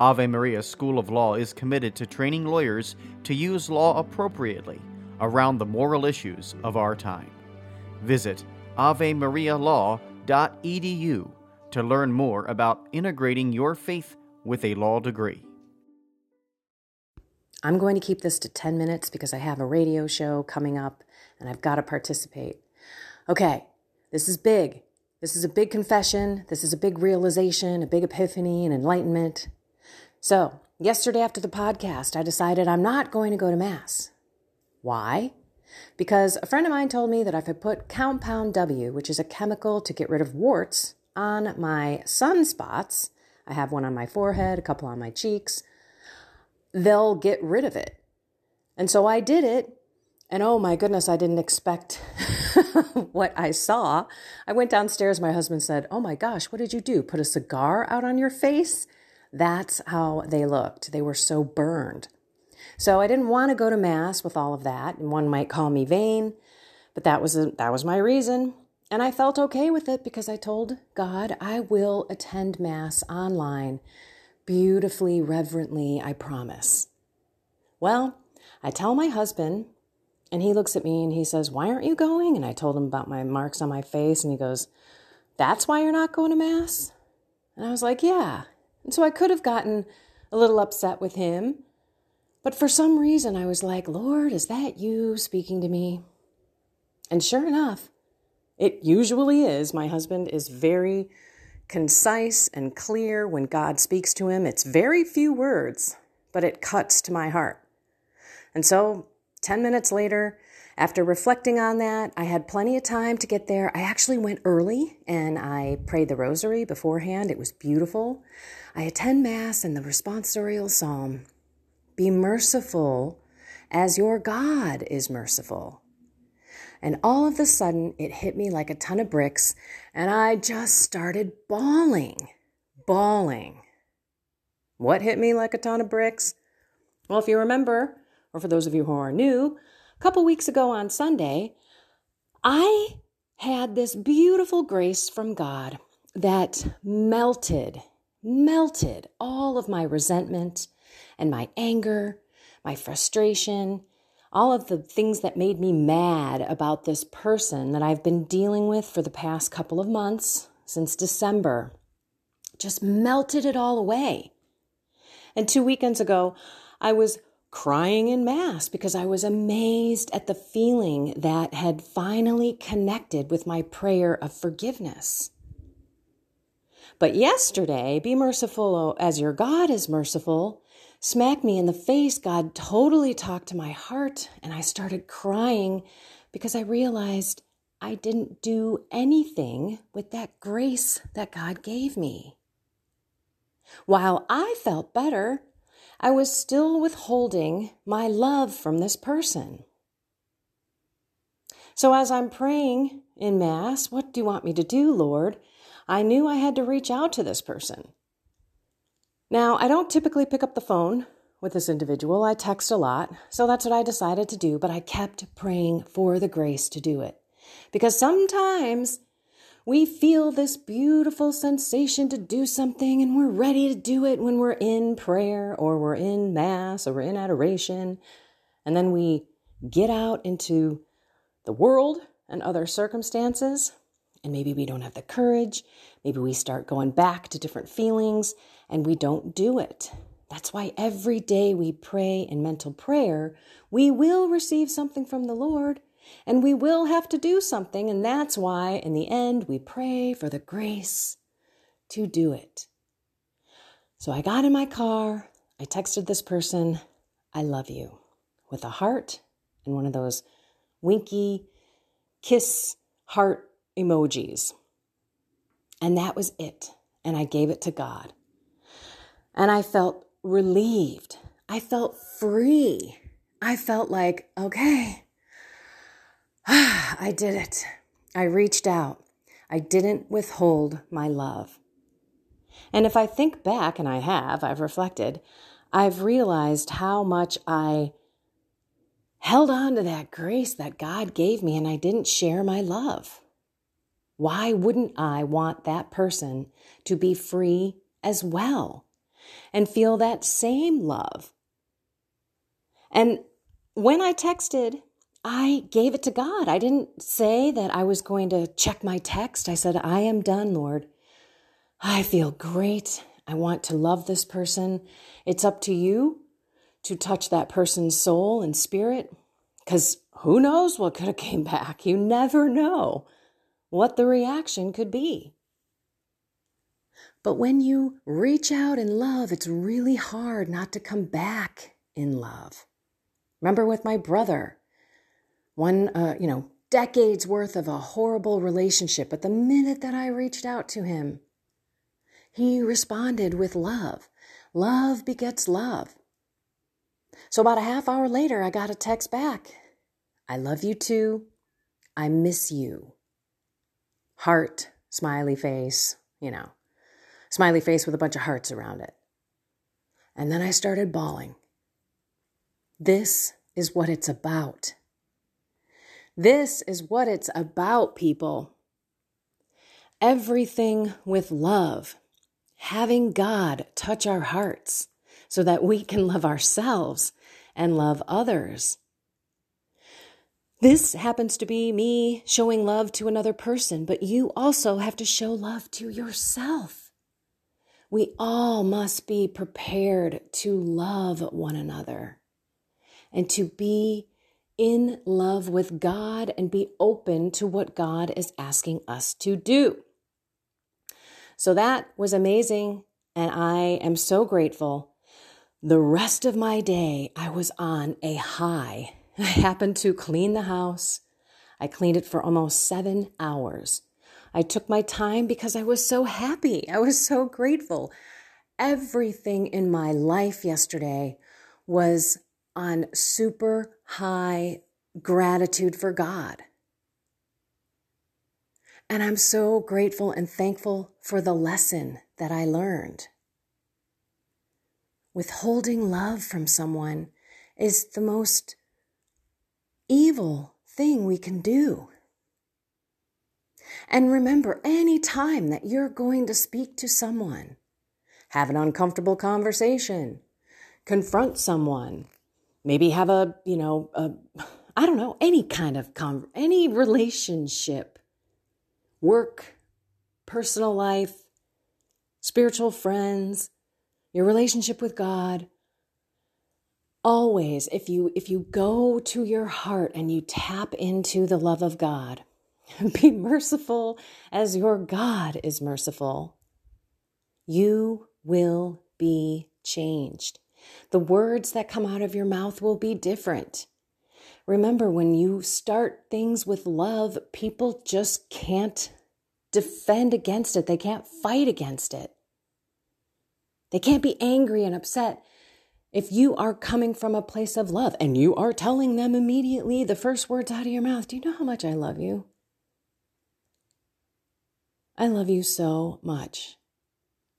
Ave Maria School of Law is committed to training lawyers to use law appropriately around the moral issues of our time. Visit avemarialaw.edu to learn more about integrating your faith with a law degree. I'm going to keep this to 10 minutes because I have a radio show coming up and I've got to participate. Okay, this is big. This is a big confession. This is a big realization, a big epiphany, an enlightenment. So, yesterday after the podcast, I decided I'm not going to go to Mass. Why? Because a friend of mine told me that if I put Compound W, which is a chemical to get rid of warts, on my sunspots, I have one on my forehead, a couple on my cheeks, they'll get rid of it. And so I did it. And oh my goodness, I didn't expect what I saw. I went downstairs. My husband said, "Oh my gosh, what did you do? Put a cigar out on your face?" That's how they looked. They were so burned. So I didn't want to go to Mass with all of that. And one might call me vain, but that was my reason. And I felt okay with it because I told God I will attend Mass online. Beautifully, reverently, I promise. Well, I tell my husband, and he looks at me and he says, "Why aren't you going?" And I told him about my marks on my face, and he goes, "That's why you're not going to Mass?" And I was like, yeah. And so I could have gotten a little upset with him, but for some reason I was like, "Lord, is that you speaking to me?" And sure enough, it usually is. My husband is very concise and clear when God speaks to him. It's very few words, but it cuts to my heart. And so 10 minutes later, after reflecting on that, I had plenty of time to get there. I actually went early and I prayed the rosary beforehand. It was beautiful. I attend Mass and the responsorial psalm, "Be merciful as your God is merciful." And all of a sudden, it hit me like a ton of bricks, and I just started bawling. What hit me like a ton of bricks? Well, if you remember, or for those of you who are new, a couple weeks ago on Sunday, I had this beautiful grace from God that melted all of my resentment and my anger, my frustration, all of the things that made me mad about this person that I've been dealing with for the past couple of months since December, just melted it all away. And 2 weekends ago, I was crying in Mass because I was amazed at the feeling that had finally connected with my prayer of forgiveness. But yesterday, "Be merciful as your God is merciful," smacked me in the face. God totally talked to my heart, and I started crying because I realized I didn't do anything with that grace that God gave me. While I felt better, I was still withholding my love from this person. So as I'm praying in Mass, "What do you want me to do, Lord?" I knew I had to reach out to this person. Now, I don't typically pick up the phone with this individual. I text a lot, so that's what I decided to do, but I kept praying for the grace to do it. Because sometimes we feel this beautiful sensation to do something and we're ready to do it when we're in prayer or we're in Mass or we're in adoration. And then we get out into the world and other circumstances, and maybe we don't have the courage. Maybe we start going back to different feelings and we don't do it. That's why every day we pray in mental prayer, we will receive something from the Lord. And we will have to do something, and that's why, in the end, we pray for the grace to do it. So I got in my car, I texted this person, I love you, with a heart and one of those winky kiss heart emojis. And that was it. And I gave it to God. And I felt relieved. I felt free. I felt like, okay, I did it. I reached out. I didn't withhold my love. And if I think back, and I have, I've reflected, I've realized how much I held on to that grace that God gave me, and I didn't share my love. Why wouldn't I want that person to be free as well and feel that same love? And when I texted, I gave it to God. I didn't say that I was going to check my text. I said, I am done, Lord. I feel great. I want to love this person. It's up to you to touch that person's soul and spirit, because who knows what could have came back. You never know what the reaction could be. But when you reach out in love, it's really hard not to come back in love. Remember with my brother, decades worth of a horrible relationship. But the minute that I reached out to him, he responded with love. Love begets love. So about a half hour later, I got a text back. I love you too. I miss you. Heart, smiley face, smiley face with a bunch of hearts around it. And then I started bawling. This is what it's about. This is what it's about, people. Everything with love. Having God touch our hearts so that we can love ourselves and love others. This happens to be me showing love to another person, but you also have to show love to yourself. We all must be prepared to love one another and to be in love with God and be open to what God is asking us to do. So that was amazing, and I am so grateful. The rest of my day, I was on a high. I happened to clean the house. I cleaned it for almost 7 hours. I took my time because I was so happy. I was so grateful. Everything in my life yesterday was on super high gratitude for God. And I'm so grateful and thankful for the lesson that I learned. Withholding love from someone is the most evil thing we can do. And remember, any time that you're going to speak to someone, have an uncomfortable conversation, confront someone, maybe have any relationship, work, personal life, spiritual friends, your relationship with God. Always, if you go to your heart and you tap into the love of God, be merciful as your God is merciful, you will be changed. The words that come out of your mouth will be different. Remember, when you start things with love, people just can't defend against it. They can't fight against it. They can't be angry and upset if you are coming from a place of love and you are telling them immediately the first words out of your mouth, do you know how much I love you? I love you so much.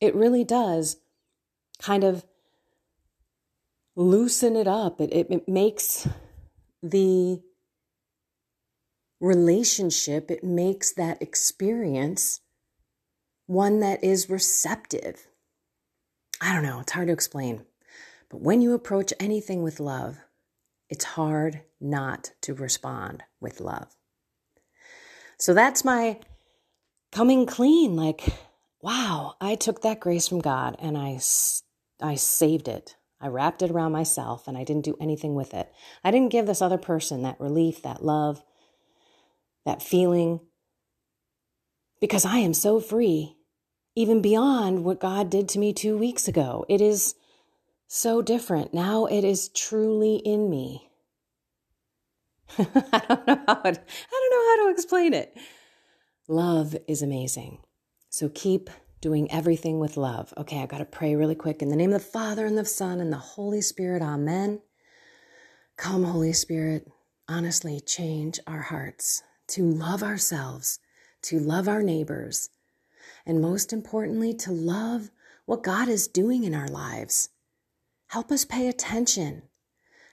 It really does kind of loosen it up. It makes the relationship, it makes that experience one that is receptive. I don't know, it's hard to explain. But when you approach anything with love, it's hard not to respond with love. So that's my coming clean. Like, wow, I took that grace from God and I saved it. I wrapped it around myself and I didn't do anything with it. I didn't give this other person that relief, that love, that feeling, because I am so free, even beyond what God did to me 2 weeks ago. It is so different. Now it is truly in me. I don't know how to explain it. Love is amazing. So keep doing everything with love. Okay, I got to pray really quick. In the name of the Father and the Son and the Holy Spirit, amen. Come, Holy Spirit, honestly change our hearts to love ourselves, to love our neighbors, and most importantly, to love what God is doing in our lives. Help us pay attention.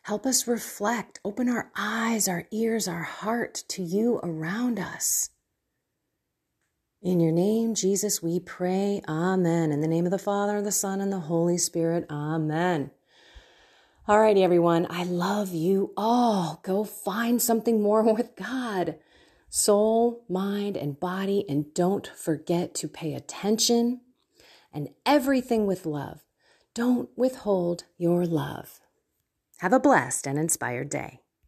Help us reflect. Open our eyes, our ears, our heart to you around us. In your name, Jesus, we pray. Amen. In the name of the Father, and the Son, and the Holy Spirit. Amen. All righty, everyone. I love you all. Go find something more with God. Soul, mind, and body. And don't forget to pay attention and everything with love. Don't withhold your love. Have a blessed and inspired day.